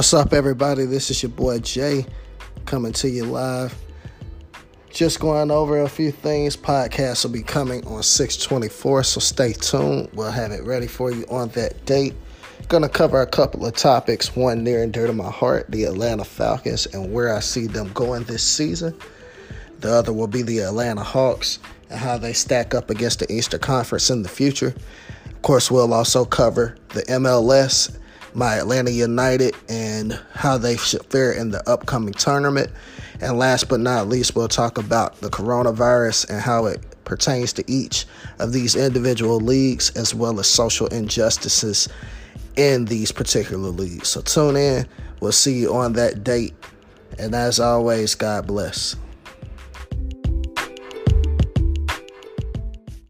What's up, everybody? This is your boy Jay coming to you live. Just going over a few things. Podcast will be coming on 6/24, so stay tuned. We'll have it ready for you on that date. Going to cover a couple of topics, one near and dear to my heart, the Atlanta Falcons and where I see them going this season. The other will be the Atlanta Hawks and how they stack up against the Eastern Conference in the future. Of course, we'll also cover the MLS, my Atlanta United, and how they should fare in the upcoming tournament. And last but not least, we'll talk about the coronavirus and how it pertains to each of these individual leagues, as well as social injustices in these particular leagues. So tune in. We'll see you on that date. And as always, God bless.